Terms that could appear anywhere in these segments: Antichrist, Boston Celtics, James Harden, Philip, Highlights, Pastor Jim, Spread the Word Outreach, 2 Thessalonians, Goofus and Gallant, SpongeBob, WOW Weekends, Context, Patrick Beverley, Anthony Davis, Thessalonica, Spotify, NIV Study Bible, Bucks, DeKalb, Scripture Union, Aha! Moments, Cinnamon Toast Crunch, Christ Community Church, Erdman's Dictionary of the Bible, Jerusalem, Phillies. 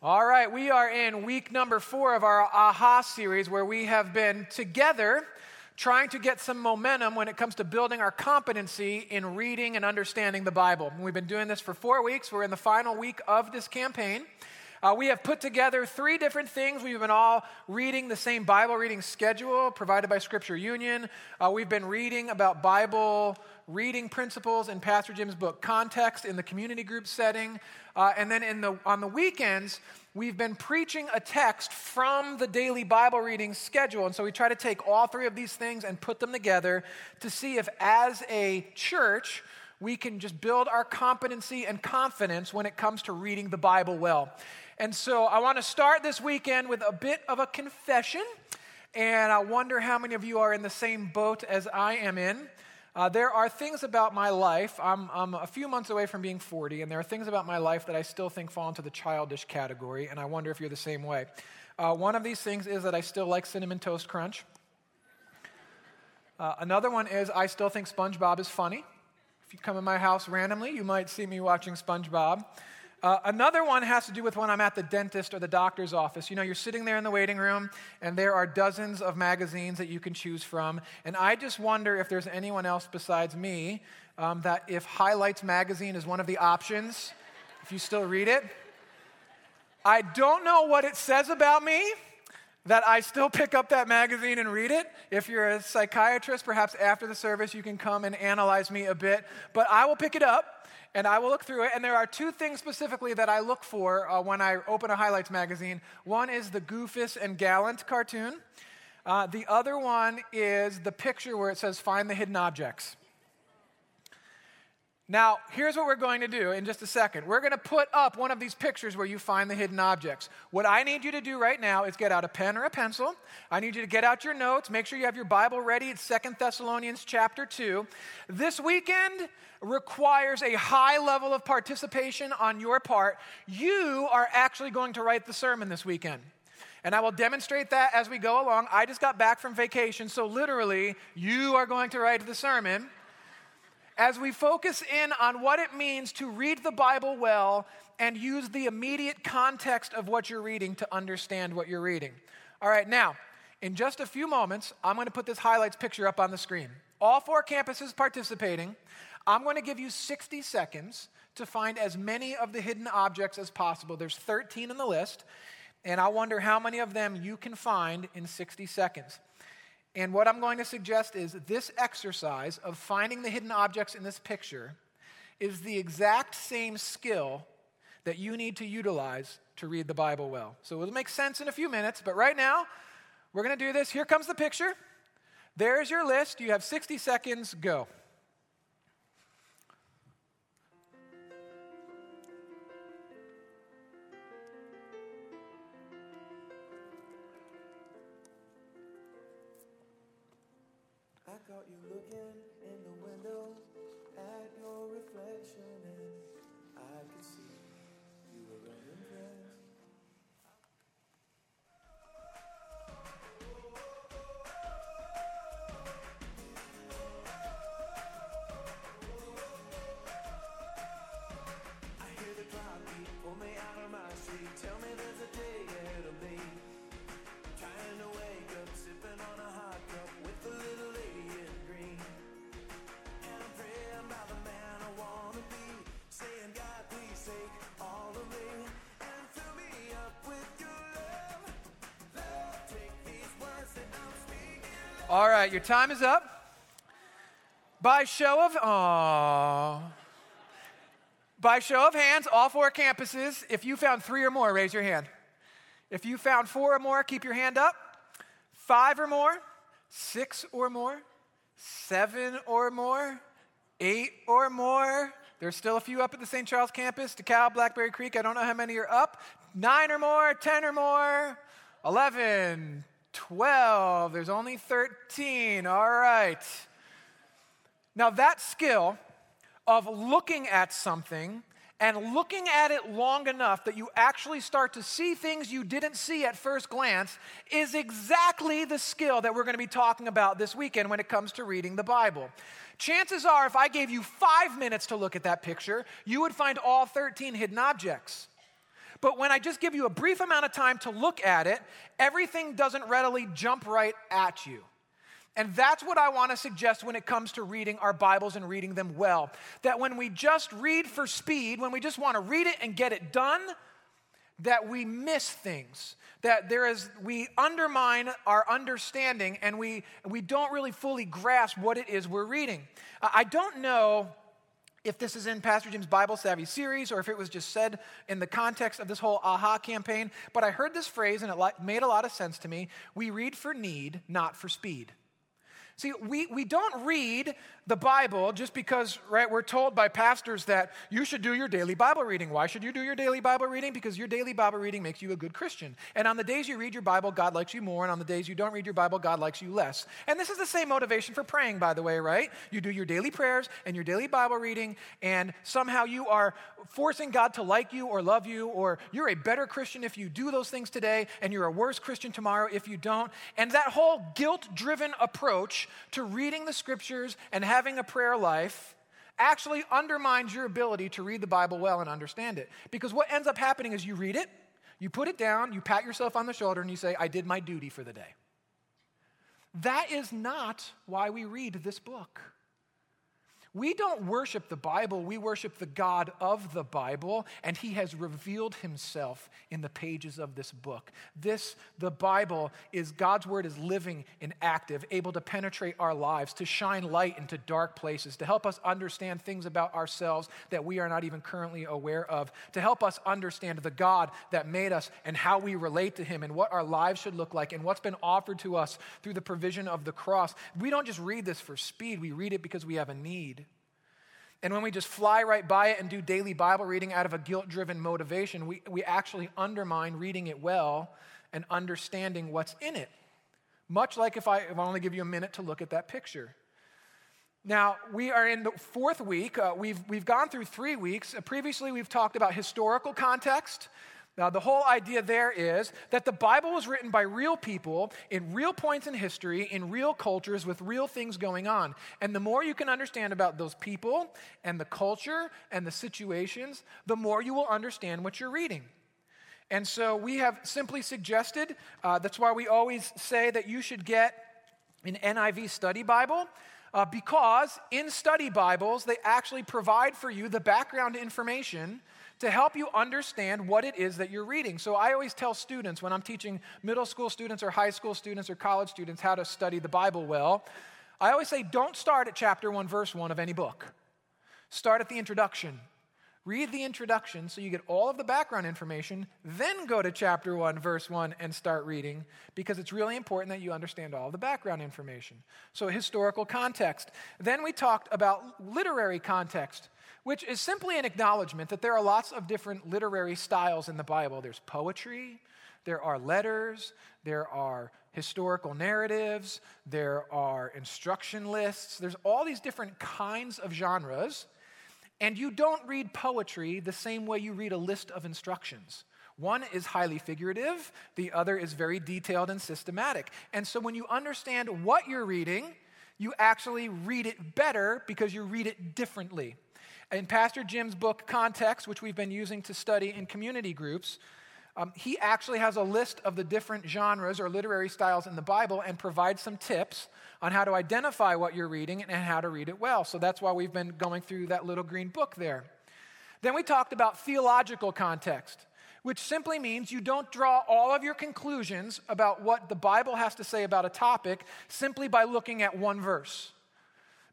All right, we are in week number 4 of our AHA series, where we have been together trying to get some momentum when it comes to building our competency in reading and understanding the Bible. And we've been doing this for 4 weeks. We're in the final week of this campaign. We have put together 3 different things. We've been all reading the same Bible reading schedule provided by Scripture Union. We've been reading about Bible reading principles in Pastor Jim's book, Context, in the community group setting. And then on the weekends, we've been preaching a text from the daily Bible reading schedule. And so we try to take all 3 of these things and put them together to see if, as a church, we can just build our competency and confidence when it comes to reading the Bible well. And so I want to start this weekend with a bit of a confession. And I wonder how many of you are in the same boat as I am in. There are things about my life, I'm a few months away from being 40, and there are things about my life that I still think fall into the childish category, and I wonder if you're the same way. One of these things is that I still like Cinnamon Toast Crunch. Another one is I still think SpongeBob is funny. If you come in my house randomly, you might see me watching SpongeBob. Another one has to do with when I'm at the dentist or the doctor's office. You know, you're sitting there in the waiting room, and there are dozens of magazines that you can choose from. And I just wonder if there's anyone else besides me that if Highlights magazine is one of the options, if you still read it. I don't know what it says about me that I still pick up that magazine and read it. If you're a psychiatrist, perhaps after the service you can come and analyze me a bit. But I will pick it up. And I will look through it, and there are 2 things specifically that I look for when I open a Highlights magazine. One is the Goofus and Gallant cartoon. The other one is the picture where it says, "Find the hidden objects." Now, here's what we're going to do in just a second. We're going to put up one of these pictures where you find the hidden objects. What I need you to do right now is get out a pen or a pencil. I need you to get out your notes. Make sure you have your Bible ready. It's 2 Thessalonians chapter 2. This weekend requires a high level of participation on your part. You are actually going to write the sermon this weekend. And I will demonstrate that as we go along. I just got back from vacation, so literally, you are going to write the sermon. As we focus in on what it means to read the Bible well and use the immediate context of what you're reading to understand what you're reading. All right, now, in just a few moments, I'm going to put this Highlights picture up on the screen. All 4 campuses participating. I'm going to give you 60 seconds to find as many of the hidden objects as possible. There's 13 on the list, and I wonder how many of them you can find in 60 seconds. And what I'm going to suggest is this exercise of finding the hidden objects in this picture is the exact same skill that you need to utilize to read the Bible well. So it'll make sense in a few minutes, but right now, we're going to do this. Here comes the picture. There's your list. You have 60 seconds. Go. All right, your time is up. By show of hands, all 4 campuses, if you found 3 or more, raise your hand. If you found 4 or more, keep your hand up. 5 or more, 6 or more, 7 or more, 8 or more. There's still a few up at the St. Charles campus, DeKalb, Blackberry Creek. I don't know how many are up. 9 or more, 10 or more, 11. 12, there's only 13, all right. Now that skill of looking at something and looking at it long enough that you actually start to see things you didn't see at first glance is exactly the skill that we're going to be talking about this weekend when it comes to reading the Bible. Chances are if I gave you 5 minutes to look at that picture, you would find all 13 hidden objects. But when I just give you a brief amount of time to look at it, everything doesn't readily jump right at you. And that's what I want to suggest when it comes to reading our Bibles and reading them well. That when we just read for speed, when we just want to read it and get it done, that we miss things, that we undermine our understanding and we don't really fully grasp what it is we're reading. I don't know if this is in Pastor Jim's Bible Savvy series or if it was just said in the context of this whole AHA campaign, but I heard this phrase and it made a lot of sense to me. We read for need, not for speed. See, we don't read the Bible just because, right, we're told by pastors that you should do your daily Bible reading. Why should you do your daily Bible reading? Because your daily Bible reading makes you a good Christian. And on the days you read your Bible, God likes you more. And on the days you don't read your Bible, God likes you less. And this is the same motivation for praying, by the way, right? You do your daily prayers and your daily Bible reading, and somehow you are forcing God to like you or love you, or you're a better Christian if you do those things today, and you're a worse Christian tomorrow if you don't. And that whole guilt-driven approach to reading the scriptures and having a prayer life actually undermines your ability to read the Bible well and understand it. Because what ends up happening is you read it, you put it down, you pat yourself on the shoulder, and you say, I did my duty for the day. That is not why we read this book. We don't worship the Bible, we worship the God of the Bible, and he has revealed himself in the pages of this book. The Bible, is God's word is living and active, able to penetrate our lives, to shine light into dark places, to help us understand things about ourselves that we are not even currently aware of, to help us understand the God that made us and how we relate to him and what our lives should look like and what's been offered to us through the provision of the cross. We don't just read this for speed, we read it because we have a need. And when we just fly right by it and do daily Bible reading out of a guilt-driven motivation, we actually undermine reading it well and understanding what's in it. Much like if I only give you a minute to look at that picture. Now, we are in the fourth week. We've gone through 3 weeks. Previously, we've talked about historical context. Now, the whole idea there is that the Bible was written by real people in real points in history, in real cultures, with real things going on. And the more you can understand about those people and the culture and the situations, the more you will understand what you're reading. And so we have simply suggested, that's why we always say that you should get an NIV Study Bible. Because in study Bibles, they actually provide for you the background information to help you understand what it is that you're reading. So I always tell students when I'm teaching middle school students or high school students or college students how to study the Bible well, I always say don't start at chapter 1, verse 1 of any book. Start at the introduction. Read the introduction so you get all of the background information, then go to chapter 1, verse 1, and start reading, because it's really important that you understand all the background information. So historical context. Then we talked about literary context, which is simply an acknowledgement that there are lots of different literary styles in the Bible. There's poetry, there are letters, there are historical narratives, there are instruction lists. There's all these different kinds of genres. And you don't read poetry the same way you read a list of instructions. One is highly figurative, the other is very detailed and systematic. And so when you understand what you're reading, you actually read it better because you read it differently. In Pastor Jim's book, Context, which we've been using to study in community groups, he actually has a list of the different genres or literary styles in the Bible and provides some tips on how to identify what you're reading and how to read it well. So that's why we've been going through that little green book there. Then we talked about theological context, which simply means you don't draw all of your conclusions about what the Bible has to say about a topic simply by looking at one verse.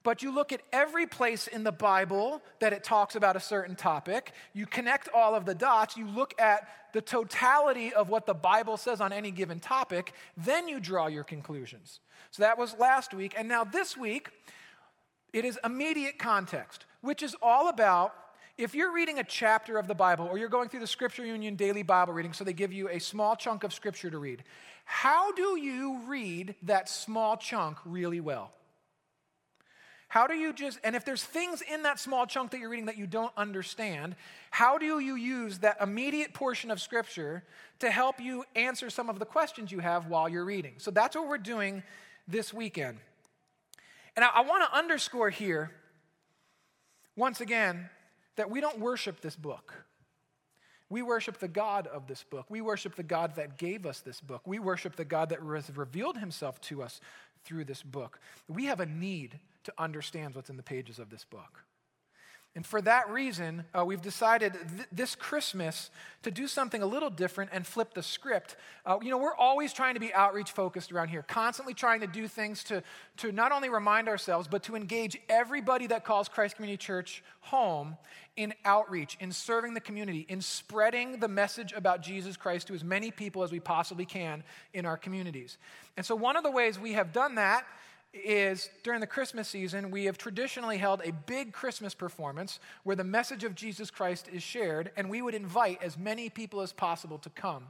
But you look at every place in the Bible that it talks about a certain topic. You connect all of the dots. You look at the totality of what the Bible says on any given topic. Then you draw your conclusions. So that was last week. And now this week, it is immediate context, which is all about if you're reading a chapter of the Bible or you're going through the Scripture Union daily Bible reading, so they give you a small chunk of Scripture to read. How do you read that small chunk really well? How do you and if there's things in that small chunk that you're reading that you don't understand, how do you use that immediate portion of Scripture to help you answer some of the questions you have while you're reading? So that's what we're doing this weekend. And I want to underscore here, once again, that we don't worship this book. We worship the God of this book. We worship the God that gave us this book. We worship the God that has revealed himself to us through this book. We have a need to understand what's in the pages of this book. And for that reason, we've decided this Christmas to do something a little different and flip the script. We're always trying to be outreach-focused around here, constantly trying to do things to not only remind ourselves, but to engage everybody that calls Christ Community Church home in outreach, in serving the community, in spreading the message about Jesus Christ to as many people as we possibly can in our communities. And so one of the ways we have done that is during the Christmas season, we have traditionally held a big Christmas performance where the message of Jesus Christ is shared, and we would invite as many people as possible to come.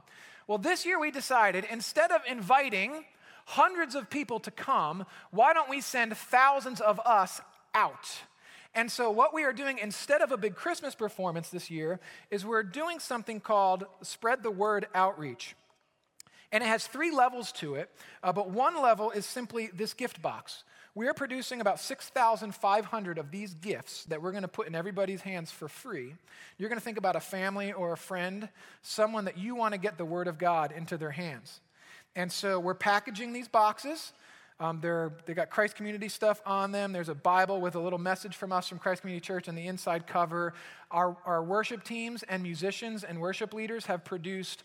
Well, this year we decided, instead of inviting hundreds of people to come, why don't we send thousands of us out? And so what we are doing instead of a big Christmas performance this year is we're doing something called Spread the Word Outreach. And it has three levels to it, but one level is simply this gift box. We are producing about 6,500 of these gifts that we're going to put in everybody's hands for free. You're going to think about a family or a friend, someone that you want to get the Word of God into their hands. And so we're packaging these boxes. They got Christ Community stuff on them. There's a Bible with a little message from us from Christ Community Church on the inside cover. Our worship teams and musicians and worship leaders have produced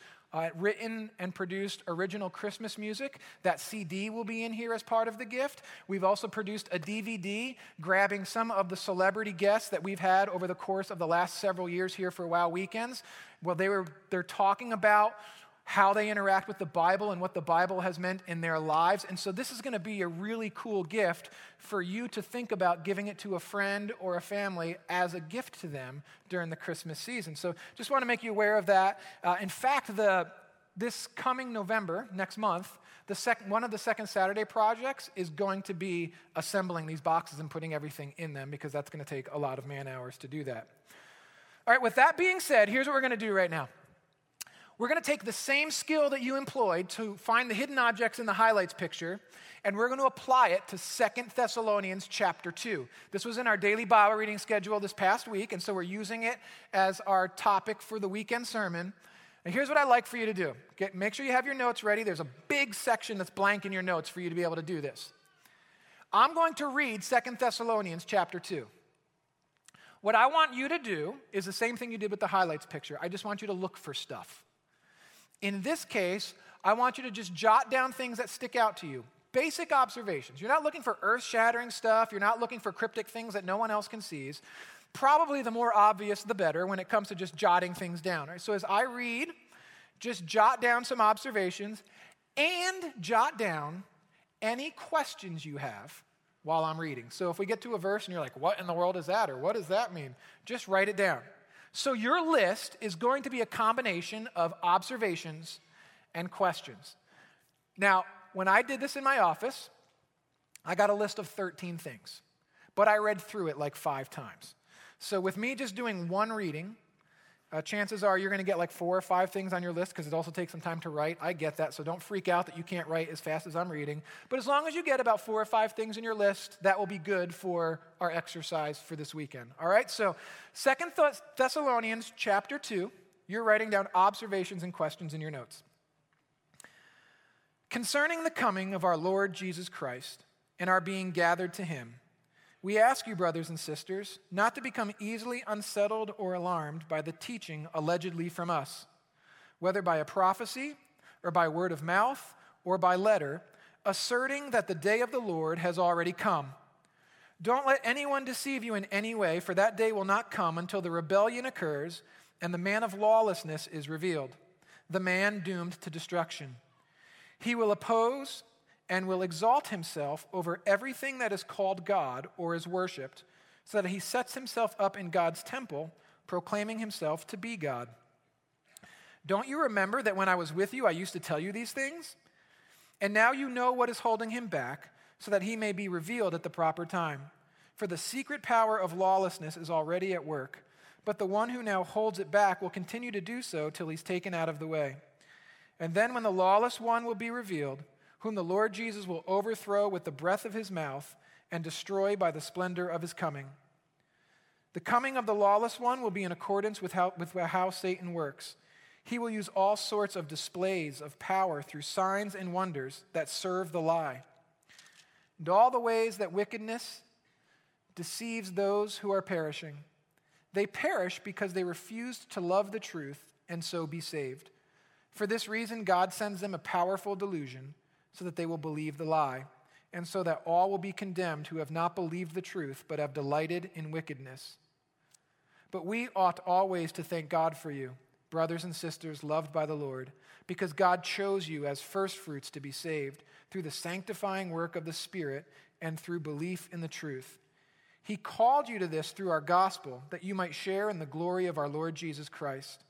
written and produced original Christmas music. That CD will be in here as part of the gift. We've also produced a DVD, grabbing some of the celebrity guests that we've had over the course of the last several years here for WOW Weekends. Well, they're talking about how they interact with the Bible and what the Bible has meant in their lives. And so this is going to be a really cool gift for you to think about giving it to a friend or a family as a gift to them during the Christmas season. So just want to make you aware of that. In fact, this coming November, next month, one of the Second Saturday projects is going to be assembling these boxes and putting everything in them, because that's going to take a lot of man hours to do that. All right, with that being said, here's what we're going to do right now. We're going to take the same skill that you employed to find the hidden objects in the highlights picture, and we're going to apply it to 2 Thessalonians chapter 2. This was in our daily Bible reading schedule this past week, and so we're using it as our topic for the weekend sermon. And here's what I'd like for you to do. Make sure you have your notes ready. There's a big section that's blank in your notes for you to be able to do this. I'm going to read 2 Thessalonians chapter 2. What I want you to do is the same thing you did with the highlights picture. I just want you to look for stuff. In this case, I want you to just jot down things that stick out to you. Basic observations. You're not looking for earth-shattering stuff. You're not looking for cryptic things that no one else can see. Probably the more obvious, the better when it comes to just jotting things down. Right? So as I read, just jot down some observations and jot down any questions you have while I'm reading. So if we get to a verse and you're like, what in the world is that? Or what does that mean? Just write it down. So your list is going to be a combination of observations and questions. Now, when I did this in my office, I got a list of 13 things, but I read through it like 5 times. So with me just doing one reading, chances are you're going to get like 4 or 5 things on your list, because it also takes some time to write. I get that, so don't freak out that you can't write as fast as I'm reading. But as long as you get about 4 or 5 things in your list, that will be good for our exercise for this weekend. All right, so 2 Thessalonians chapter 2, you're writing down observations and questions in your notes. Concerning the coming of our Lord Jesus Christ and our being gathered to him, we ask you, brothers and sisters, not to become easily unsettled or alarmed by the teaching allegedly from us, whether by a prophecy or by word of mouth or by letter, asserting that the day of the Lord has already come. Don't let anyone deceive you in any way, for that day will not come until the rebellion occurs and the man of lawlessness is revealed, the man doomed to destruction. He will oppose and will exalt himself over everything that is called God or is worshipped, so that he sets himself up in God's temple, proclaiming himself to be God. Don't you remember that when I was with you, I used to tell you these things? And now you know what is holding him back, so that he may be revealed at the proper time. For the secret power of lawlessness is already at work, but the one who now holds it back will continue to do so till he's taken out of the way. And then when the lawless one will be revealed, whom the Lord Jesus will overthrow with the breath of his mouth and destroy by the splendor of his coming. The coming of the lawless one will be in accordance with how Satan works. He will use all sorts of displays of power through signs and wonders that serve the lie, and all the ways that wickedness deceives those who are perishing. They perish because they refused to love the truth and so be saved. For this reason, God sends them a powerful delusion so that they will believe the lie, and so that all will be condemned who have not believed the truth but have delighted in wickedness. But we ought always to thank God for you, brothers and sisters loved by the Lord, because God chose you as firstfruits to be saved through the sanctifying work of the Spirit and through belief in the truth. He called you to this through our gospel, that you might share in the glory of our Lord Jesus Christ.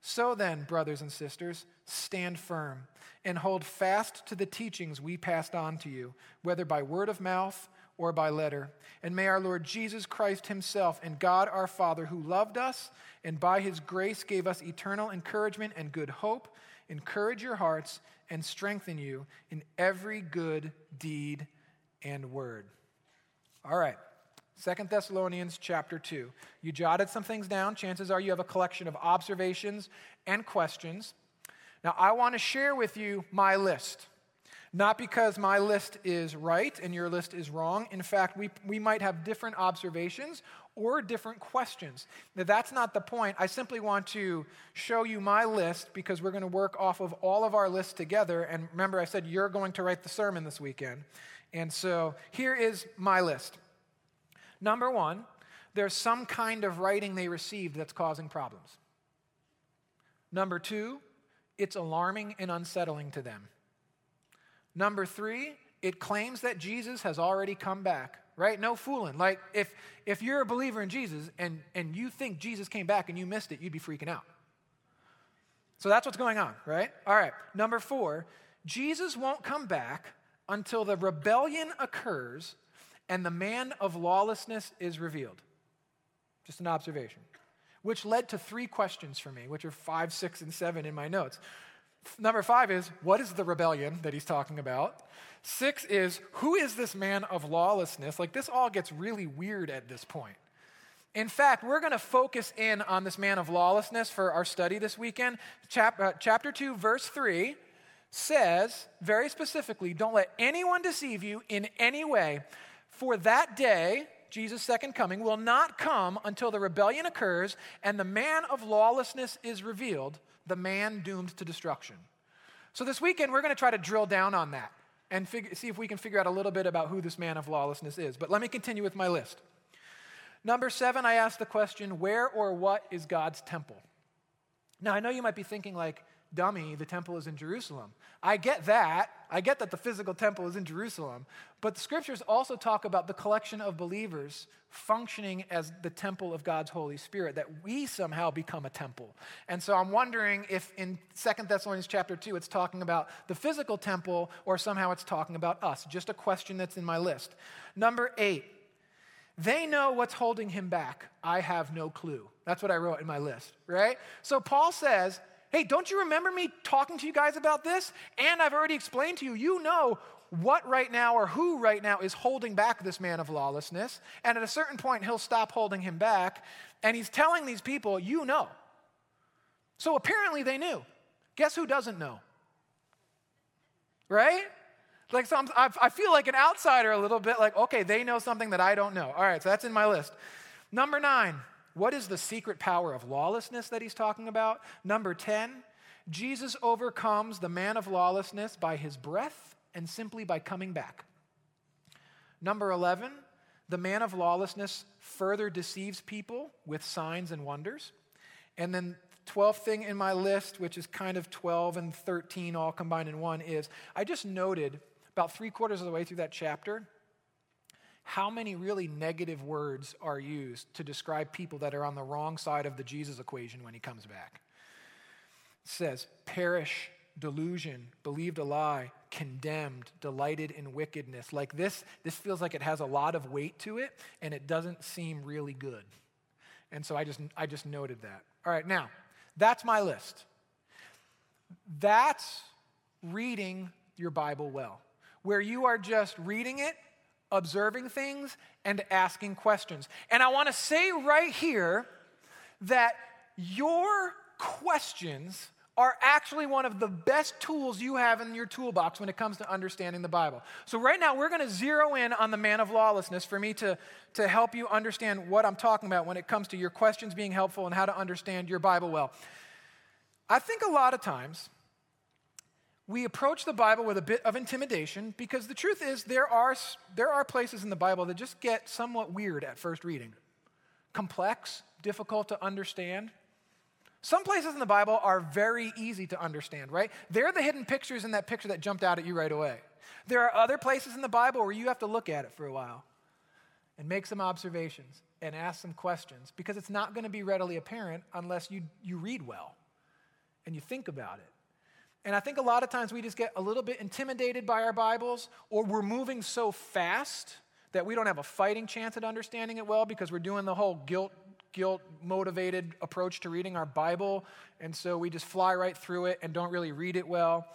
So then, brothers and sisters, stand firm and hold fast to the teachings we passed on to you, whether by word of mouth or by letter. And may our Lord Jesus Christ himself and God our Father, who loved us and by his grace gave us eternal encouragement and good hope, encourage your hearts and strengthen you in every good deed and word. All right. 2 Thessalonians chapter 2. You jotted some things down. Chances are you have a collection of observations and questions. Now, I want to share with you my list. Not because my list is right and your list is wrong. In fact, we might have different observations or different questions. Now, that's not the point. I simply want to show you my list because we're going to work off of all of our lists together. And remember, I said you're going to write the sermon this weekend. And so here is my list. Number one, there's some kind of writing they received that's causing problems. Number two, it's alarming and unsettling to them. Number three, it claims that Jesus has already come back, right? No fooling. Like, if you're a believer in Jesus and you think Jesus came back and you missed it, you'd be freaking out. So that's what's going on, right? All right, number four, Jesus won't come back until the rebellion occurs and the man of lawlessness is revealed. Just an observation. Which led to three questions for me, which are 5, 6, and 7 in my notes. Number 5 is, what is the rebellion that he's talking about? 6 is, who is this man of lawlessness? Like, this all gets really weird at this point. In fact, we're going to focus in on this man of lawlessness for our study this weekend. Chapter 2, verse 3 says, very specifically, don't let anyone deceive you in any way. For that day, Jesus' second coming, will not come until the rebellion occurs and the man of lawlessness is revealed, the man doomed to destruction. So this weekend, we're going to try to drill down on that and see if we can figure out a little bit about who this man of lawlessness is. But let me continue with my list. Number 7, I asked the question, where or what is God's temple? Now, I know you might be thinking like, dummy, the temple is in Jerusalem. I get that. I get that the physical temple is in Jerusalem. But the scriptures also talk about the collection of believers functioning as the temple of God's Holy Spirit, that we somehow become a temple. And so I'm wondering if in 2 Thessalonians chapter 2 it's talking about the physical temple or somehow it's talking about us. Just a question that's in my list. Number 8, they know what's holding him back. I have no clue. That's what I wrote in my list, right? So Paul says, hey, don't you remember me talking to you guys about this? And I've already explained to you, you know what right now or who right now is holding back this man of lawlessness. And at a certain point, he'll stop holding him back. And he's telling these people, you know. So apparently they knew. Guess who doesn't know? Right? Like, so I feel like an outsider a little bit, like, okay, they know something that I don't know. All right, so that's in my list. Number 9. What is the secret power of lawlessness that he's talking about? Number 10, Jesus overcomes the man of lawlessness by his breath and simply by coming back. Number 11, the man of lawlessness further deceives people with signs and wonders. And then 12th thing in my list, which is kind of 12 and 13 all combined in one, is I just noted about 3/4 of the way through that chapter, how many really negative words are used to describe people that are on the wrong side of the Jesus equation when he comes back. It says, perish, delusion, believed a lie, condemned, delighted in wickedness. Like this feels like it has a lot of weight to it, and it doesn't seem really good. And so I just noted that. All right, now, that's my list. That's reading your Bible well, where you are just reading it, observing things, and asking questions. And I want to say right here that your questions are actually one of the best tools you have in your toolbox when it comes to understanding the Bible. So right now, we're going to zero in on the man of lawlessness for me to help you understand what I'm talking about when it comes to your questions being helpful and how to understand your Bible well. I think a lot of times we approach the Bible with a bit of intimidation because the truth is there are places in the Bible that just get somewhat weird at first reading. Complex, difficult to understand. Some places in the Bible are very easy to understand, right? They're the hidden pictures in that picture that jumped out at you right away. There are other places in the Bible where you have to look at it for a while and make some observations and ask some questions because it's not going to be readily apparent unless you read well and you think about it. And I think a lot of times we just get a little bit intimidated by our Bibles, or we're moving so fast that we don't have a fighting chance at understanding it well because we're doing the whole guilt-motivated approach to reading our Bible, and so we just fly right through it and don't really read it well.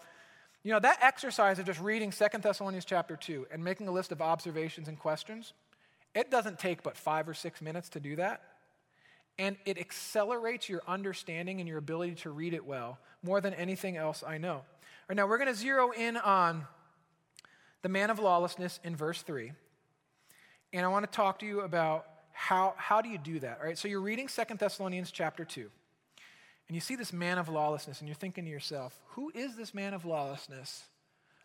You know, that exercise of just reading 2 Thessalonians chapter 2 and making a list of observations and questions, it doesn't take but 5 or 6 minutes to do that, and it accelerates your understanding and your ability to read it well more than anything else I know. All right, now we're going to zero in on the man of lawlessness in verse 3, and I want to talk to you about How do you do that? All right, so you're reading 2 Thessalonians chapter 2, and you see this man of lawlessness, and you're thinking to yourself, who is this man of lawlessness?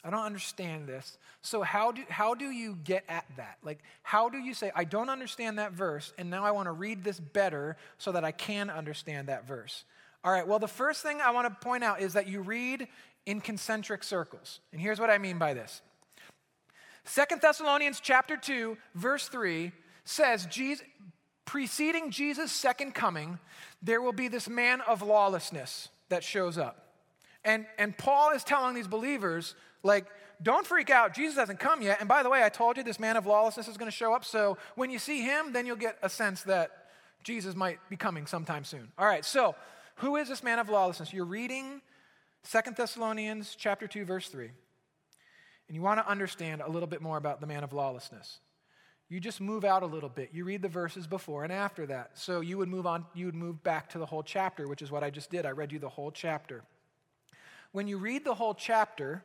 I don't understand this. So how do you get at that? Like, how do you say, I don't understand that verse, and now I want to read this better so that I can understand that verse? All right, well, the first thing I want to point out is that you read in concentric circles, and here's what I mean by this. 2 Thessalonians chapter 2, verse 3 says, preceding Jesus' second coming, there will be this man of lawlessness that shows up. And Paul is telling these believers, like, don't freak out. Jesus hasn't come yet. And by the way, I told you this man of lawlessness is going to show up. So when you see him, then you'll get a sense that Jesus might be coming sometime soon. All right, so who is this man of lawlessness? You're reading 2 Thessalonians chapter 2, verse 3. And you want to understand a little bit more about the man of lawlessness. You just move out a little bit. You read the verses before and after that. So you would move on. You would move back to the whole chapter, which is what I just did. I read you the whole chapter. When you read the whole chapter,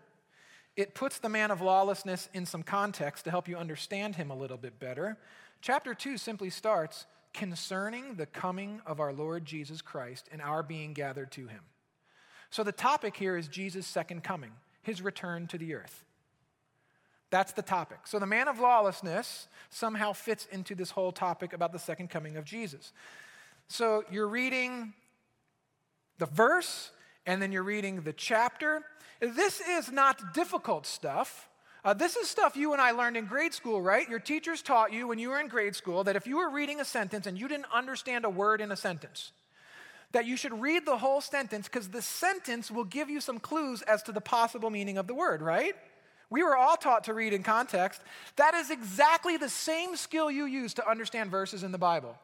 it puts the man of lawlessness in some context to help you understand him a little bit better. Chapter 2 simply starts, concerning the coming of our Lord Jesus Christ and our being gathered to him. So the topic here is Jesus' second coming, his return to the earth. That's the topic. So the man of lawlessness somehow fits into this whole topic about the second coming of Jesus. So you're reading the verse, and then you're reading the chapter. This is not difficult stuff. This is stuff you and I learned in grade school, right? Your teachers taught you when you were in grade school that if you were reading a sentence and you didn't understand a word in a sentence, that you should read the whole sentence because the sentence will give you some clues as to the possible meaning of the word, right? We were all taught to read in context. That is exactly the same skill you use to understand verses in the Bible.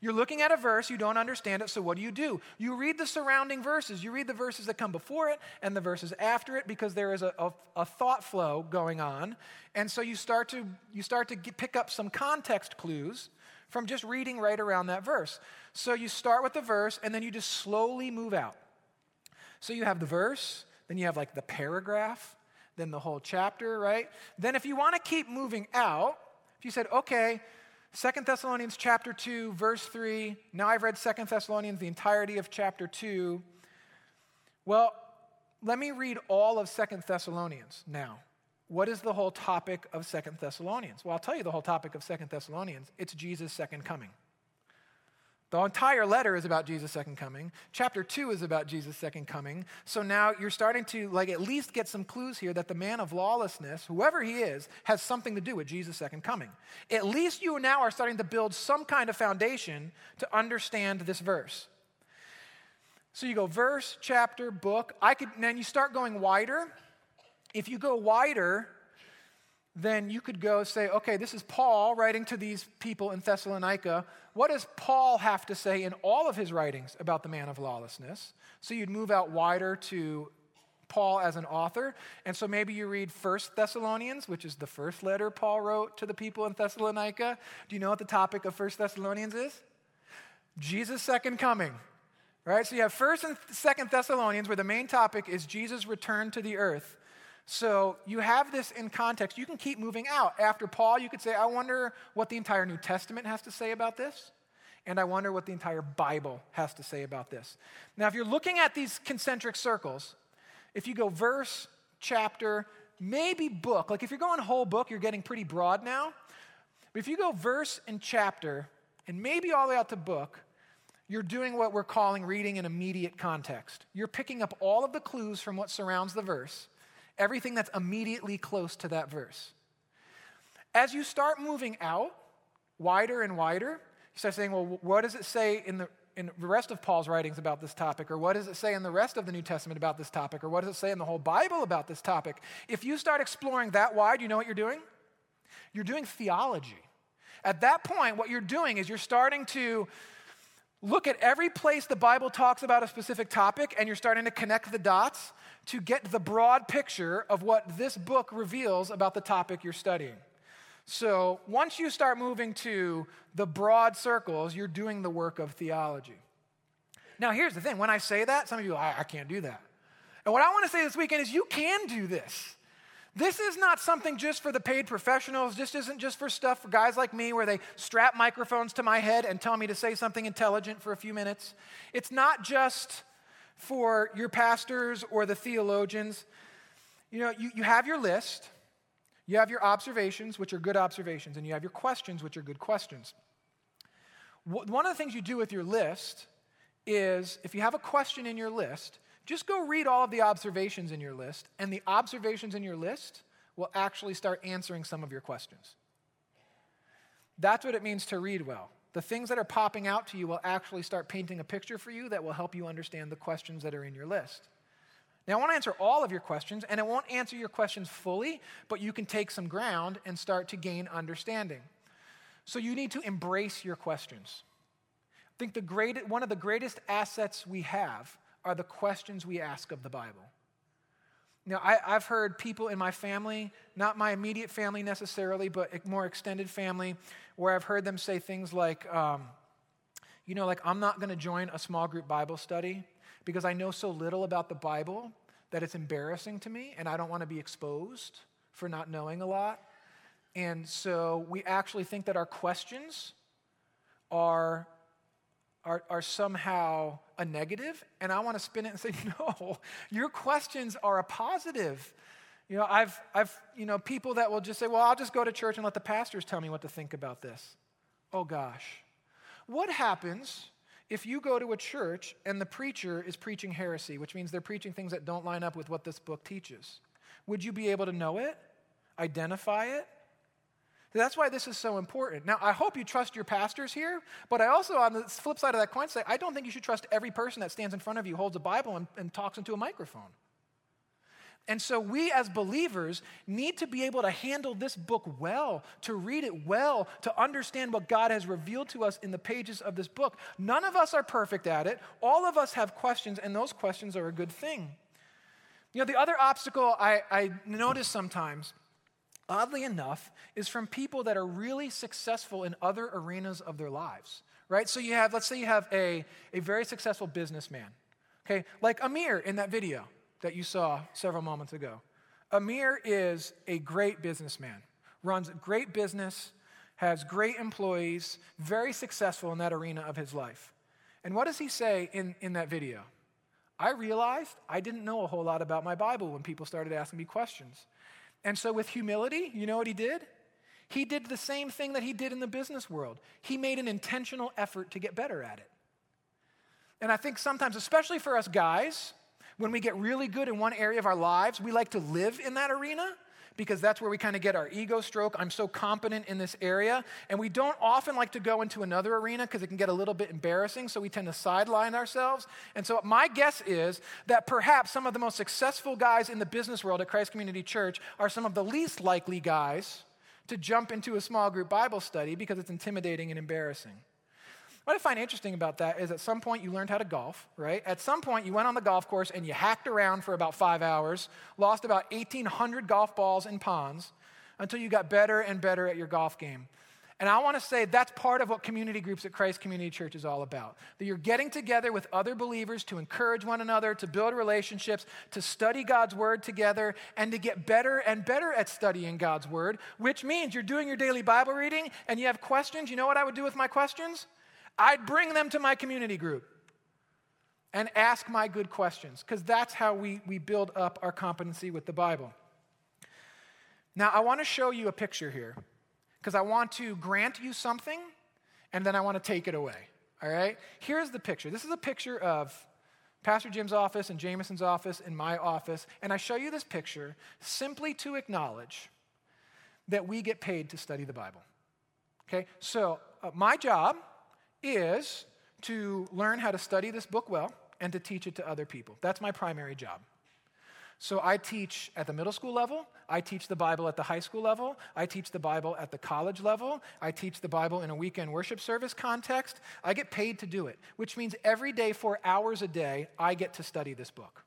You're looking at a verse, you don't understand it, so what do? You read the surrounding verses. You read the verses that come before it and the verses after it because there is a thought flow going on. And so you start to pick up some context clues from just reading right around that verse. So you start with the verse, and then you just slowly move out. So you have the verse, then you have like the paragraph, then the whole chapter, right? Then if you want to keep moving out, if you said, okay, 2 Thessalonians chapter 2, verse 3, now I've read 2 Thessalonians, the entirety of chapter 2. Well, let me read all of 2 Thessalonians now. What is the whole topic of 2 Thessalonians? Well, I'll tell you the whole topic of 2 Thessalonians. It's Jesus' second coming. The entire letter is about Jesus' second coming. Chapter 2 is about Jesus' second coming. So now you're starting to at least get some clues here that the man of lawlessness, whoever he is, has something to do with Jesus' second coming. At least you now are starting to build some kind of foundation to understand this verse. So you go verse, chapter, book. Then you start going wider. If you go wider, then you could go say, okay, this is Paul writing to these people in Thessalonica. What does Paul have to say in all of his writings about the man of lawlessness? So you'd move out wider to Paul as an author. And so maybe you read 1 Thessalonians, which is the first letter Paul wrote to the people in Thessalonica. Do you know what the topic of 1 Thessalonians is? Jesus' second coming. Right? So you have 1 and 2 Thessalonians where the main topic is Jesus' return to the earth. So you have this in context. You can keep moving out. After Paul, you could say, I wonder what the entire New Testament has to say about this. And I wonder what the entire Bible has to say about this. Now, if you're looking at these concentric circles, if you go verse, chapter, maybe book. Like if you're going whole book, you're getting pretty broad now. But if you go verse and chapter and maybe all the way out to book, you're doing what we're calling reading in immediate context. You're picking up all of the clues from what surrounds the verse, everything that's immediately close to that verse. As you start moving out wider and wider, you start saying, well, what does it say in the rest of Paul's writings about this topic? Or what does it say in the rest of the New Testament about this topic? Or what does it say in the whole Bible about this topic? If you start exploring that wide, you know what you're doing? You're doing theology. At that point, what you're doing is you're starting to look at every place the Bible talks about a specific topic, and you're starting to connect the dots to get the broad picture of what this book reveals about the topic you're studying. So once you start moving to the broad circles, you're doing the work of theology. Now, here's the thing. When I say that, some of you go, I can't do that. And what I want to say this weekend is you can do this. This is not something just for the paid professionals. This isn't just for stuff for guys like me where they strap microphones to my head and tell me to say something intelligent for a few minutes. It's not just for your pastors or the theologians. You know, you have your list. You have your observations, which are good observations, and you have your questions, which are good questions. One of the things you do with your list is, if you have a question in your list, just go read all of the observations in your list, and the observations in your list will actually start answering some of your questions. That's what it means to read well. The things that are popping out to you will actually start painting a picture for you that will help you understand the questions that are in your list. Now, I want to answer all of your questions, and it won't answer your questions fully, but you can take some ground and start to gain understanding. So you need to embrace your questions. I think one of the greatest assets we have are the questions we ask of the Bible. Now, I've heard people in my family, not my immediate family necessarily, but more extended family, where I've heard them say things like, I'm not going to join a small group Bible study because I know so little about the Bible that it's embarrassing to me, and I don't want to be exposed for not knowing a lot. And so we actually think that our questions are somehow a negative, and I want to spin it and say, no, your questions are a positive. You know, I've people that will just say, well, I'll just go to church and let the pastors tell me what to think about this. Oh, gosh. What happens if you go to a church and the preacher is preaching heresy, which means they're preaching things that don't line up with what this book teaches? Would you be able to know it? Identify it? That's why this is so important. Now, I hope you trust your pastors here, but I also, on the flip side of that coin, say I don't think you should trust every person that stands in front of you, holds a Bible, and talks into a microphone. And so we as believers need to be able to handle this book well, to read it well, to understand what God has revealed to us in the pages of this book. None of us are perfect at it. All of us have questions, and those questions are a good thing. You know, the other obstacle I notice sometimes, oddly enough, is from people that are really successful in other arenas of their lives, right? So you have, let's say you have a very successful businessman, okay? Like Amir in that video that you saw several moments ago. Amir is a great businessman, runs a great business, has great employees, very successful in that arena of his life. And what does he say in that video? I realized I didn't know a whole lot about my Bible when people started asking me questions. And so with humility, you know what he did? He did the same thing that he did in the business world. He made an intentional effort to get better at it. And I think sometimes, especially for us guys, when we get really good in one area of our lives, we like to live in that arena because that's where we kind of get our ego stroke. I'm so competent in this area. And we don't often like to go into another arena because it can get a little bit embarrassing, so we tend to sideline ourselves. And so my guess is that perhaps some of the most successful guys in the business world at Christ Community Church are some of the least likely guys to jump into a small group Bible study because it's intimidating and embarrassing. What I find interesting about that is at some point you learned how to golf, right? At some point you went on the golf course and you hacked around for about 5 hours, lost about 1,800 golf balls in ponds until you got better and better at your golf game. And I want to say that's part of what community groups at Christ Community Church is all about. That you're getting together with other believers to encourage one another, to build relationships, to study God's Word together, and to get better and better at studying God's Word, which means you're doing your daily Bible reading and you have questions. You know what I would do with my questions? I'd bring them to my community group and ask my good questions, because that's how we build up our competency with the Bible. Now, I want to show you a picture here, because I want to grant you something, and then I want to take it away, all right? Here's the picture. This is a picture of Pastor Jim's office and Jameson's office and my office, and I show you this picture simply to acknowledge that we get paid to study the Bible, okay? So my job is to learn how to study this book well and to teach it to other people. That's my primary job. So I teach at the middle school level, I teach the Bible at the high school level, I teach the Bible at the college level, I teach the Bible in a weekend worship service context. I get paid to do it, which means every day, 4 hours a day, I get to study this book.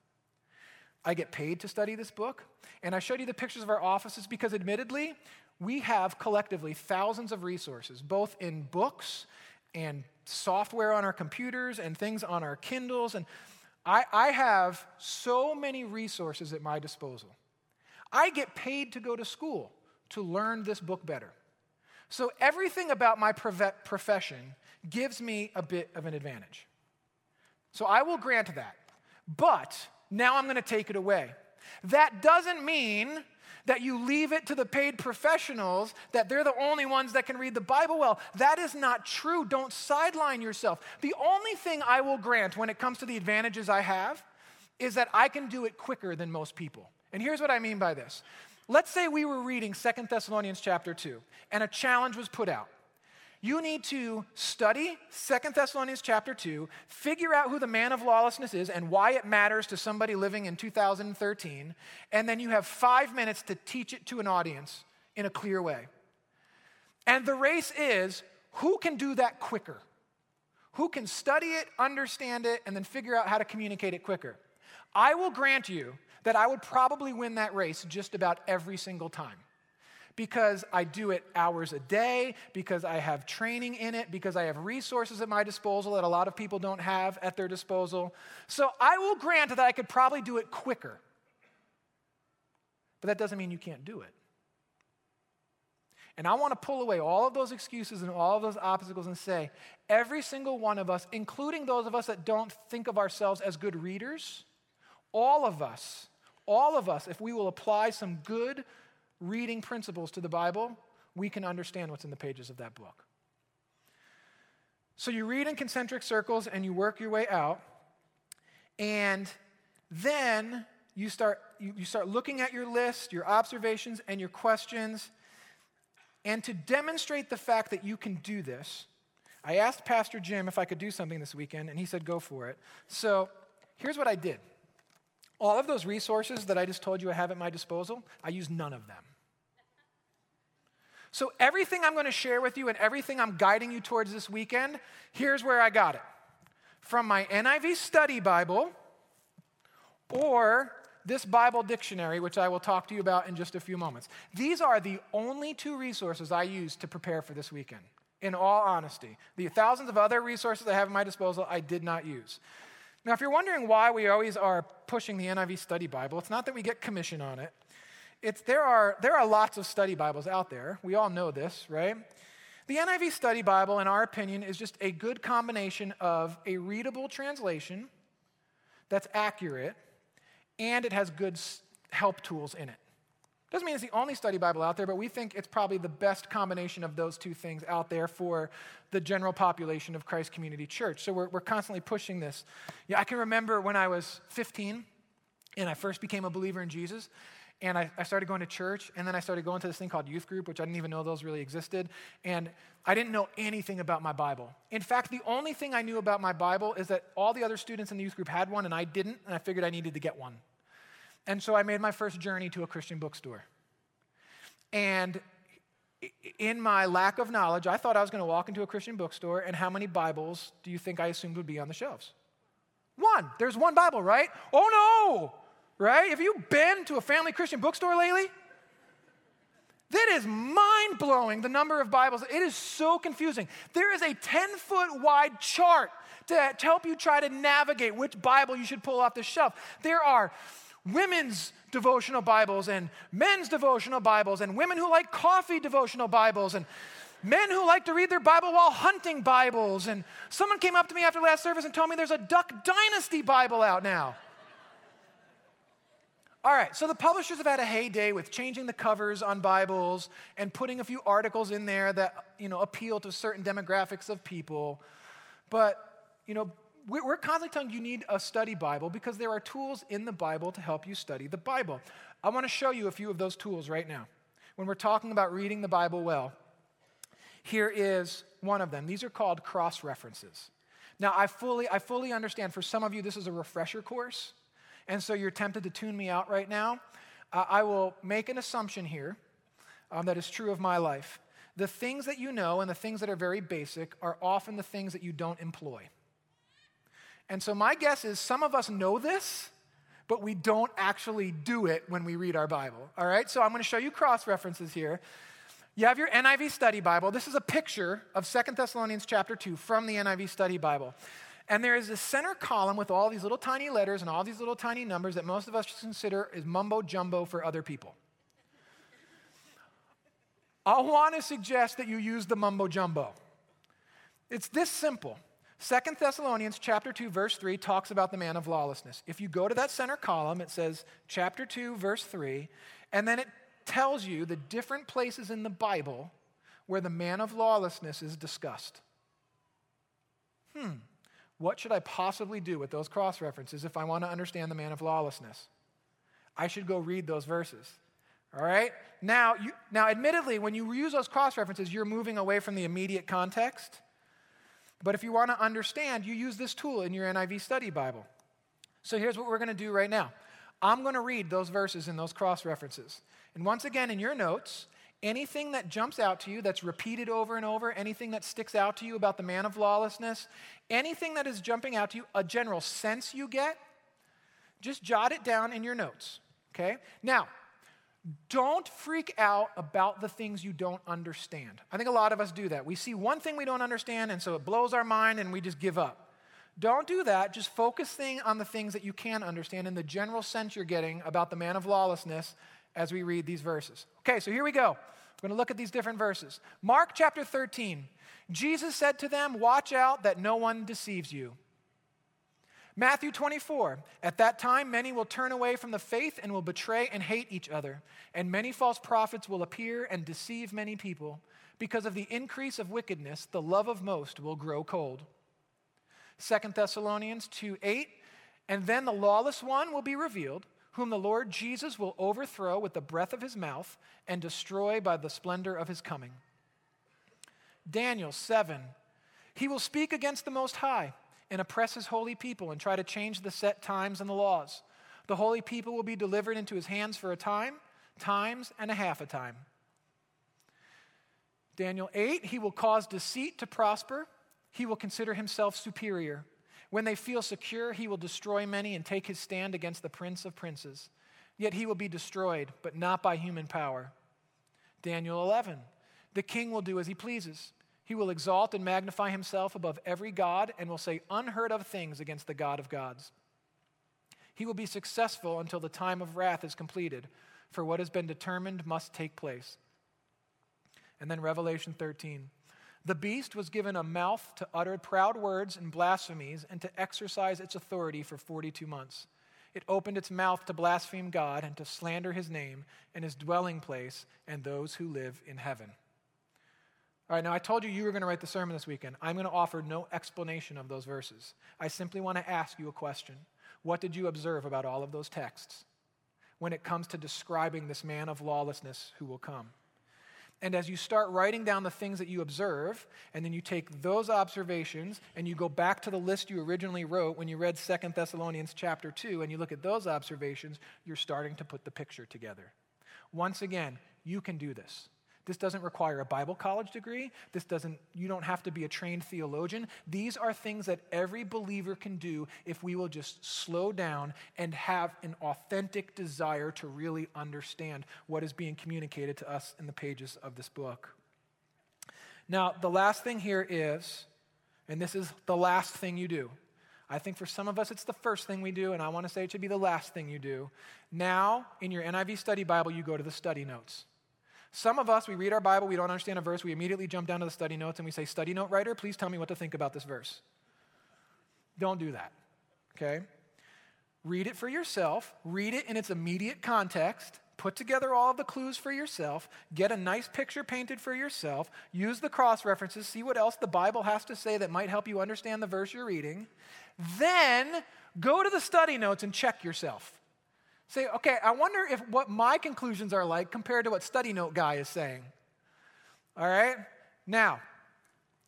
I get paid to study this book, and I showed you the pictures of our offices because admittedly, we have collectively thousands of resources, both in books and software on our computers and things on our Kindles, and I have so many resources at my disposal. I get paid to go to school to learn this book better. So everything about my profession gives me a bit of an advantage. So I will grant that. But now I'm going to take it away. That doesn't mean that you leave it to the paid professionals, that they're the only ones that can read the Bible well. That is not true. Don't sideline yourself. The only thing I will grant when it comes to the advantages I have is that I can do it quicker than most people. And here's what I mean by this. Let's say we were reading 2 Thessalonians chapter 2, and a challenge was put out. You need to study 2 Thessalonians chapter 2, figure out who the man of lawlessness is and why it matters to somebody living in 2013, and then you have 5 minutes to teach it to an audience in a clear way. And the race is, who can do that quicker? Who can study it, understand it, and then figure out how to communicate it quicker? I will grant you that I would probably win that race just about every single time, because I do it hours a day, because I have training in it, because I have resources at my disposal that a lot of people don't have at their disposal. So I will grant that I could probably do it quicker. But that doesn't mean you can't do it. And I want to pull away all of those excuses and all of those obstacles and say, every single one of us, including those of us that don't think of ourselves as good readers, all of us, if we will apply some good reading principles to the Bible, we can understand what's in the pages of that book. So you read in concentric circles and you work your way out, and then you start looking at your list, your observations, and your questions. And to demonstrate the fact that you can do this, I asked Pastor Jim if I could do something this weekend, and he said go for it. So here's what I did. All of those resources that I just told you I have at my disposal, I use none of them. So everything I'm going to share with you and everything I'm guiding you towards this weekend, here's where I got it. From my NIV Study Bible or this Bible dictionary, which I will talk to you about in just a few moments. These are the only two resources I use to prepare for this weekend, in all honesty. The thousands of other resources I have at my disposal, I did not use. Now, if you're wondering why we always are pushing the NIV Study Bible, it's not that we get commission on it. There are lots of study Bibles out there. We all know this, right? The NIV Study Bible, in our opinion, is just a good combination of a readable translation that's accurate, and it has good help tools in it. Doesn't mean it's the only study Bible out there, but we think it's probably the best combination of those two things out there for the general population of Christ Community Church. So we're constantly pushing this. Yeah, I can remember when I was 15 and I first became a believer in Jesus, and I started going to church, and then I started going to this thing called youth group, which I didn't even know those really existed, and I didn't know anything about my Bible. In fact, the only thing I knew about my Bible is that all the other students in the youth group had one and I didn't, and I figured I needed to get one. And so I made my first journey to a Christian bookstore. And in my lack of knowledge, I thought I was going to walk into a Christian bookstore, and how many Bibles do you think I assumed would be on the shelves? One. There's one Bible, right? Oh, no, right? Have you been to a family Christian bookstore lately? That is mind-blowing, the number of Bibles. It is so confusing. There is a 10-foot wide chart to help you try to navigate which Bible you should pull off the shelf. There are women's devotional Bibles and men's devotional Bibles and women who like coffee devotional Bibles and men who like to read their Bible while hunting Bibles. And someone came up to me after last service and told me there's a Duck Dynasty Bible out now. All right, so the publishers have had a heyday with changing the covers on Bibles and putting a few articles in there that, appeal to certain demographics of people. But, we're constantly telling you need a study Bible because there are tools in the Bible to help you study the Bible. I want to show you a few of those tools right now. When we're talking about reading the Bible well, here is one of them. These are called cross-references. Now, I fully understand for some of you this is a refresher course, and so you're tempted to tune me out right now. I will make an assumption here that is true of my life. The things that you know and the things that are very basic are often the things that you don't employ. And so my guess is some of us know this, but we don't actually do it when we read our Bible, all right? So I'm going to show you cross-references here. You have your NIV Study Bible. This is a picture of 2 Thessalonians chapter 2 from the NIV Study Bible. And there is this center column with all these little tiny letters and all these little tiny numbers that most of us consider is mumbo-jumbo for other people. I want to suggest that you use the mumbo-jumbo. It's this simple. 2 Thessalonians chapter 2, verse 3 talks about the man of lawlessness. If you go to that center column, it says chapter 2, verse 3, and then it tells you the different places in the Bible where the man of lawlessness is discussed. What should I possibly do with those cross-references if I want to understand the man of lawlessness? I should go read those verses, all right? Now, admittedly, when you use those cross-references, you're moving away from the immediate context. But if you want to understand, you use this tool in your NIV Study Bible. So here's what we're going to do right now. I'm going to read those verses in those cross-references. And once again, in your notes, anything that jumps out to you that's repeated over and over, anything that sticks out to you about the man of lawlessness, anything that is jumping out to you, a general sense you get, just jot it down in your notes, okay? Now, don't freak out about the things you don't understand. I think a lot of us do that. We see one thing we don't understand, and so it blows our mind, and we just give up. Don't do that. Just focusing on the things that you can understand and the general sense you're getting about the man of lawlessness as we read these verses. Okay, so here we go. We're going to look at these different verses. Mark chapter 13. Jesus said to them, "Watch out that no one deceives you." Matthew 24. At that time, many will turn away from the faith and will betray and hate each other. And many false prophets will appear and deceive many people. Because of the increase of wickedness, the love of most will grow cold. 2 Thessalonians 2:8. And then the lawless one will be revealed, whom the Lord Jesus will overthrow with the breath of his mouth and destroy by the splendor of his coming. Daniel 7, he will speak against the Most High and oppress his holy people and try to change the set times and the laws. The holy people will be delivered into his hands for a time, times and a half a time. Daniel 8, he will cause deceit to prosper. He will consider himself superior. When they feel secure, he will destroy many and take his stand against the Prince of Princes. Yet he will be destroyed, but not by human power. Daniel 11, the king will do as he pleases. He will exalt and magnify himself above every god and will say unheard of things against the God of gods. He will be successful until the time of wrath is completed, for what has been determined must take place. And then Revelation 13. The beast was given a mouth to utter proud words and blasphemies and to exercise its authority for 42 months. It opened its mouth to blaspheme God and to slander his name and his dwelling place and those who live in heaven. All right, now I told you were going to write the sermon this weekend. I'm going to offer no explanation of those verses. I simply want to ask you a question. What did you observe about all of those texts when it comes to describing this man of lawlessness who will come? And as you start writing down the things that you observe, and then you take those observations and you go back to the list you originally wrote when you read 2 Thessalonians chapter 2, and you look at those observations, you're starting to put the picture together. Once again, you can do this. This doesn't require a Bible college degree. You don't have to be a trained theologian. These are things that every believer can do if we will just slow down and have an authentic desire to really understand what is being communicated to us in the pages of this book. Now, the last thing here is, and this is the last thing you do. I think for some of us, it's the first thing we do, and I want to say it should be the last thing you do. Now, in your NIV Study Bible, you go to the study notes. Some of us, we read our Bible, we don't understand a verse, we immediately jump down to the study notes and we say, study note writer, please tell me what to think about this verse. Don't do that, okay? Read it for yourself. Read it in its immediate context. Put together all of the clues for yourself. Get a nice picture painted for yourself. Use the cross references. See what else the Bible has to say that might help you understand the verse you're reading. Then go to the study notes and check yourself. Say, okay, I wonder if what my conclusions are like compared to what study note guy is saying. All right? Now,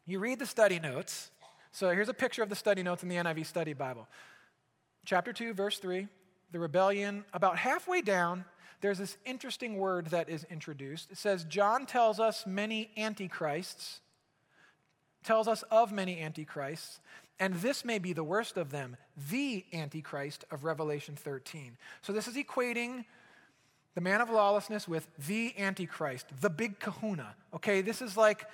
you read the study notes. So here's a picture of the study notes in the NIV Study Bible. Chapter 2, verse 3, the rebellion. About halfway down, there's this interesting word that is introduced. It says, John tells us many antichrists, tells us of many antichrists, and this may be the worst of them, the antichrist of Revelation 13. So this is equating the man of lawlessness with the antichrist, the big kahuna. Okay, this is like,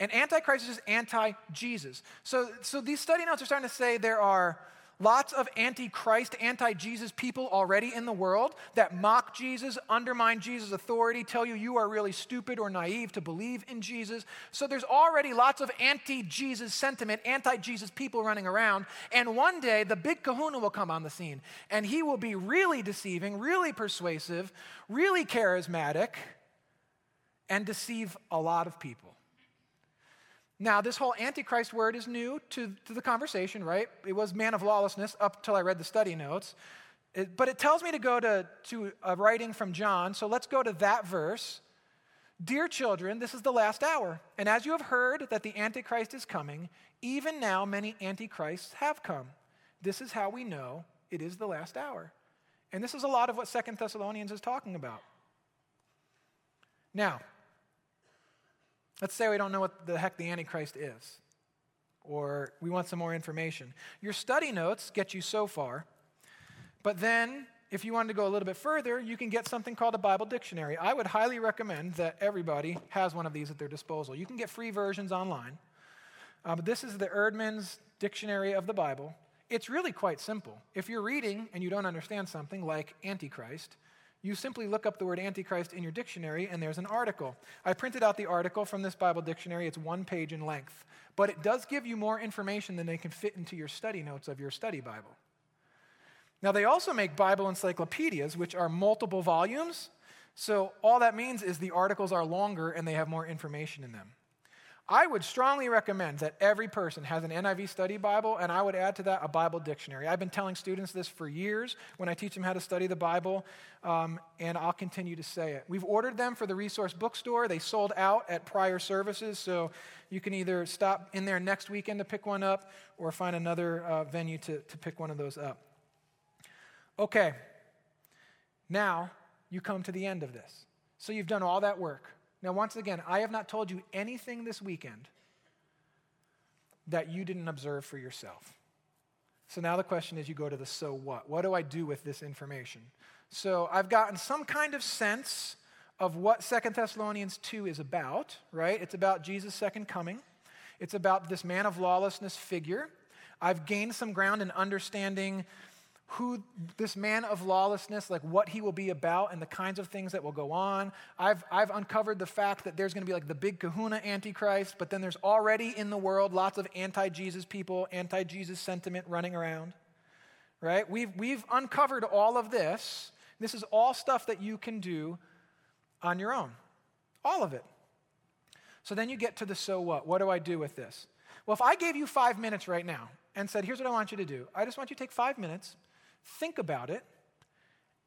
an antichrist is just anti-Jesus. So these study notes are starting to say there are lots of anti-Christ, anti-Jesus people already in the world that mock Jesus, undermine Jesus' authority, tell you are really stupid or naive to believe in Jesus. So there's already lots of anti-Jesus sentiment, anti-Jesus people running around. And one day, the big kahuna will come on the scene. And he will be really deceiving, really persuasive, really charismatic, and deceive a lot of people. Now, this whole antichrist word is new to the conversation, right? It was man of lawlessness up till I read the study notes. But it tells me to go to a writing from John, so let's go to that verse. Dear children, this is the last hour, and as you have heard that the antichrist is coming, even now many antichrists have come. This is how we know it is the last hour. And this is a lot of what 2 Thessalonians is talking about. Now, let's say we don't know what the heck the Antichrist is, or we want some more information. Your study notes get you so far, but then if you wanted to go a little bit further, you can get something called a Bible dictionary. I would highly recommend that everybody has one of these at their disposal. You can get free versions online, but this is the Erdman's Dictionary of the Bible. It's really quite simple. If you're reading and you don't understand something like Antichrist, you simply look up the word Antichrist in your dictionary, and there's an article. I printed out the article from this Bible dictionary. It's one page in length. But it does give you more information than they can fit into your study notes of your study Bible. Now, they also make Bible encyclopedias, which are multiple volumes. So all that means is the articles are longer, and they have more information in them. I would strongly recommend that every person has an NIV study Bible, and I would add to that a Bible dictionary. I've been telling students this for years when I teach them how to study the Bible, and I'll continue to say it. We've ordered them for the resource bookstore. They sold out at prior services, so you can either stop in there next weekend to pick one up or find another venue to pick one of those up. Okay, now you come to the end of this. So you've done all that work. Now, once again, I have not told you anything this weekend that you didn't observe for yourself. So now the question is, you go to the so what? What do I do with this information? So I've gotten some kind of sense of what 2 Thessalonians 2 is about, right? It's about Jesus' second coming. It's about this man of lawlessness figure. I've gained some ground in understanding who this man of lawlessness, like what he will be about and the kinds of things that will go on. I've uncovered the fact that there's going to be like the big kahuna antichrist, but then there's already in the world lots of anti-Jesus people, anti-Jesus sentiment running around, right? We've uncovered all of this. This is all stuff that you can do on your own, all of it. So then you get to the so what? What do I do with this? Well, if I gave you 5 minutes right now and said, here's what I want you to do. I just want you to take 5 minutes, think about it,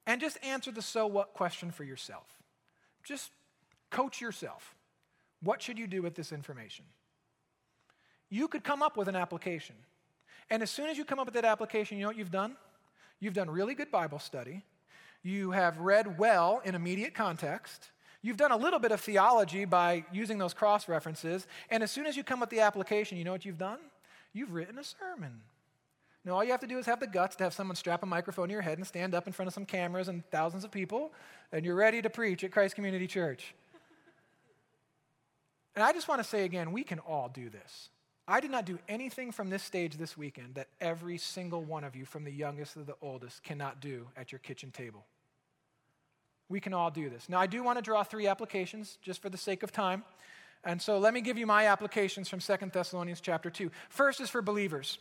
and just answer the so what question for yourself. Just coach yourself. What should you do with this information? You could come up with an application. And as soon as you come up with that application, you know what you've done? You've done really good Bible study. You have read well in immediate context. You've done a little bit of theology by using those cross references, and as soon as you come with the application, you know what you've done? You've written a sermon. Now, all you have to do is have the guts to have someone strap a microphone to your head and stand up in front of some cameras and thousands of people, and you're ready to preach at Christ Community Church. And I just want to say again, we can all do this. I did not do anything from this stage this weekend that every single one of you, from the youngest to the oldest, cannot do at your kitchen table. We can all do this. Now, I do want to draw three applications just for the sake of time. And so let me give you my applications from 2 Thessalonians chapter 2. First is for believers.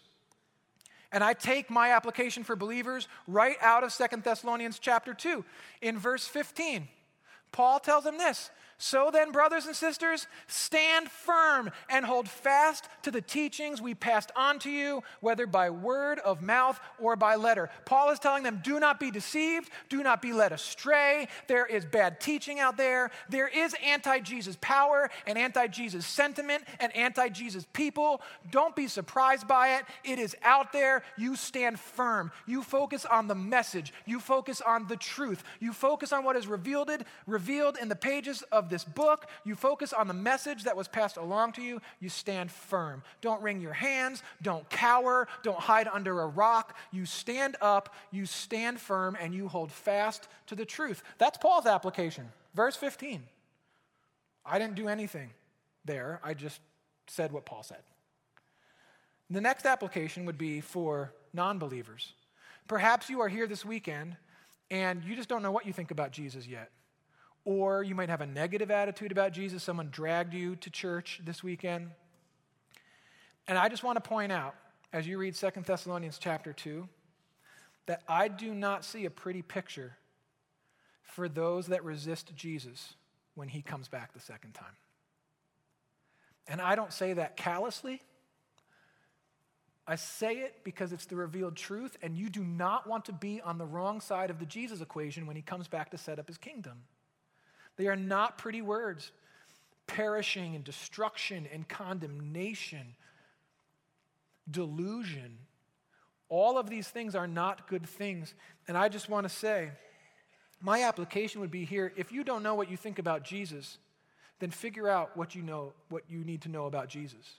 And I take my application for believers right out of 2 Thessalonians chapter 2. In verse 15, Paul tells them this: "So then, brothers and sisters, stand firm and hold fast to the teachings we passed on to you, whether by word of mouth or by letter." Paul is telling them, do not be deceived, do not be led astray. There is bad teaching out there. There is anti-Jesus power and anti-Jesus sentiment and anti-Jesus people. Don't be surprised by it. It is out there. You stand firm. You focus on the message. You focus on the truth. You focus on what is revealed in the pages of this book. You focus on the message that was passed along to you. You stand firm. Don't wring your hands. Don't cower. Don't hide under a rock. You stand up. You stand firm, and you hold fast to the truth. That's Paul's application. Verse 15. I didn't do anything there. I just said what Paul said. The next application would be for non-believers. Perhaps you are here this weekend, and you just don't know what you think about Jesus yet. Or you might have a negative attitude about Jesus. Someone dragged you to church this weekend. And I just want to point out, as you read 2 Thessalonians chapter 2, that I do not see a pretty picture for those that resist Jesus when he comes back the second time. And I don't say that callously. I say it because it's the revealed truth, and you do not want to be on the wrong side of the Jesus equation when he comes back to set up his kingdom. They are not pretty words. Perishing and destruction and condemnation, delusion. All of these things are not good things. And I just want to say, my application would be here: if you don't know what you think about Jesus, then figure out what you need to know about Jesus.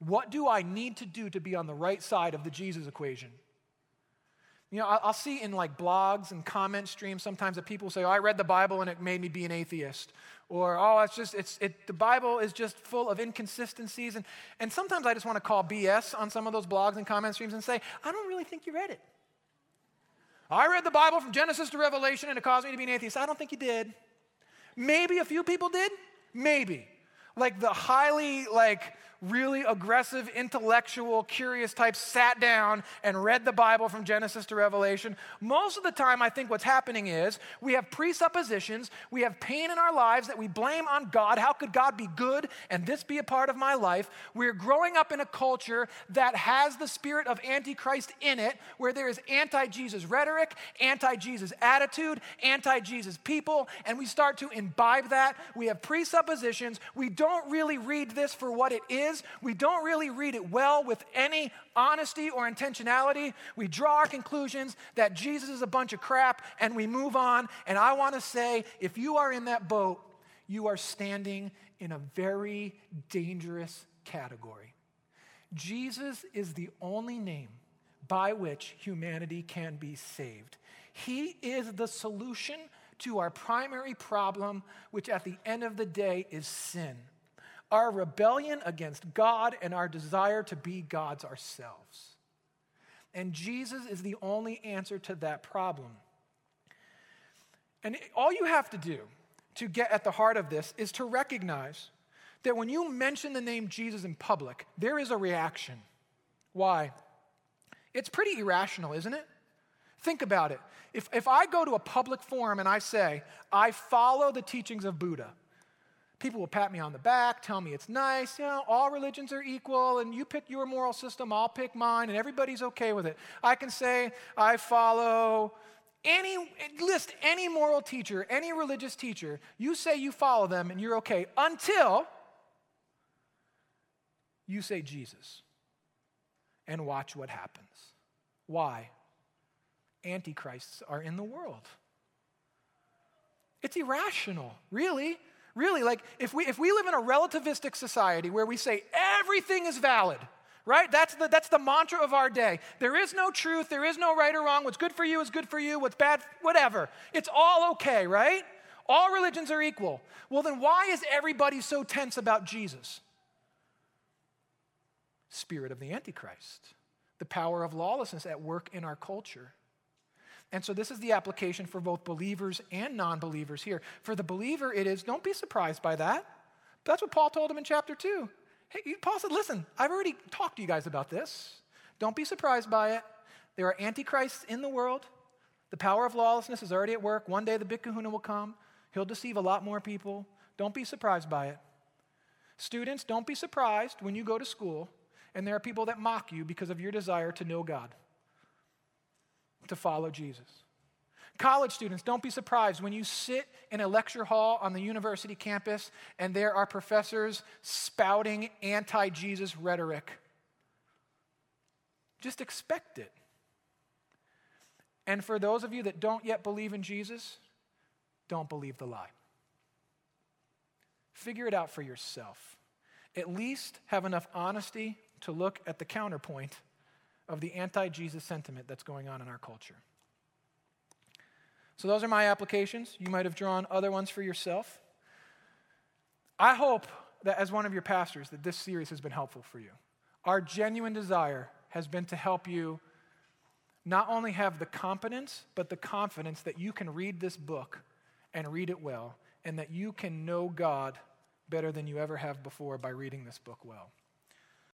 What do I need to do to be on the right side of the Jesus equation? You know, I'll see in like blogs and comment streams sometimes that people say, "Oh, I read the Bible and it made me be an atheist," or "Oh, the Bible is just full of inconsistencies," and sometimes I just want to call BS on some of those blogs and comment streams and say, "I don't really think you read it. I read the Bible from Genesis to Revelation and it caused me to be an atheist." I don't think you did. Maybe a few people did. Maybe. Like the highly, really aggressive, intellectual, curious types sat down and read the Bible from Genesis to Revelation. Most of the time, I think what's happening is we have presuppositions, we have pain in our lives that we blame on God. How could God be good and this be a part of my life? We're growing up in a culture that has the spirit of Antichrist in it, where there is anti-Jesus rhetoric, anti-Jesus attitude, anti-Jesus people, and we start to imbibe that. We have presuppositions. We don't really read this for what it is. We don't really read it well with any honesty or intentionality. We draw our conclusions that Jesus is a bunch of crap and we move on. And I want to say, if you are in that boat, you are standing in a very dangerous category. Jesus is the only name by which humanity can be saved. He is the solution to our primary problem, which at the end of the day is sin. Our rebellion against God and our desire to be gods ourselves. And Jesus is the only answer to that problem. And all you have to do to get at the heart of this is to recognize that when you mention the name Jesus in public, there is a reaction. Why? It's pretty irrational, isn't it? Think about it. If I go to a public forum and I say, "I follow the teachings of Buddha," people will pat me on the back, tell me it's nice, you know, all religions are equal, and you pick your moral system, I'll pick mine, and everybody's okay with it. I can say I follow any moral teacher, any religious teacher. You say you follow them, and you're okay, until you say Jesus, and watch what happens. Why? Antichrists are in the world. It's irrational, really. Really, like if we live in a relativistic society where we say everything is valid, right? That's the mantra of our day. There is no truth. There is no right or wrong. What's good for you is good for you. What's bad, whatever. It's all okay, right? All religions are equal. Well, then why is everybody so tense about Jesus? Spirit of the Antichrist, the power of lawlessness at work in our culture. And so this is the application for both believers and non-believers here. For the believer, it is, don't be surprised by that. That's what Paul told him in chapter 2. Hey, Paul said, listen, I've already talked to you guys about this. Don't be surprised by it. There are antichrists in the world. The power of lawlessness is already at work. One day the big kahuna will come. He'll deceive a lot more people. Don't be surprised by it. Students, don't be surprised when you go to school and there are people that mock you because of your desire to know God, to follow Jesus. College students, don't be surprised when you sit in a lecture hall on the university campus and there are professors spouting anti-Jesus rhetoric. Just expect it. And for those of you that don't yet believe in Jesus, don't believe the lie. Figure it out for yourself. At least have enough honesty to look at the counterpoint of the anti-Jesus sentiment that's going on in our culture. So those are my applications. You might have drawn other ones for yourself. I hope that as one of your pastors that this series has been helpful for you. Our genuine desire has been to help you not only have the competence, but the confidence that you can read this book and read it well, and that you can know God better than you ever have before by reading this book well.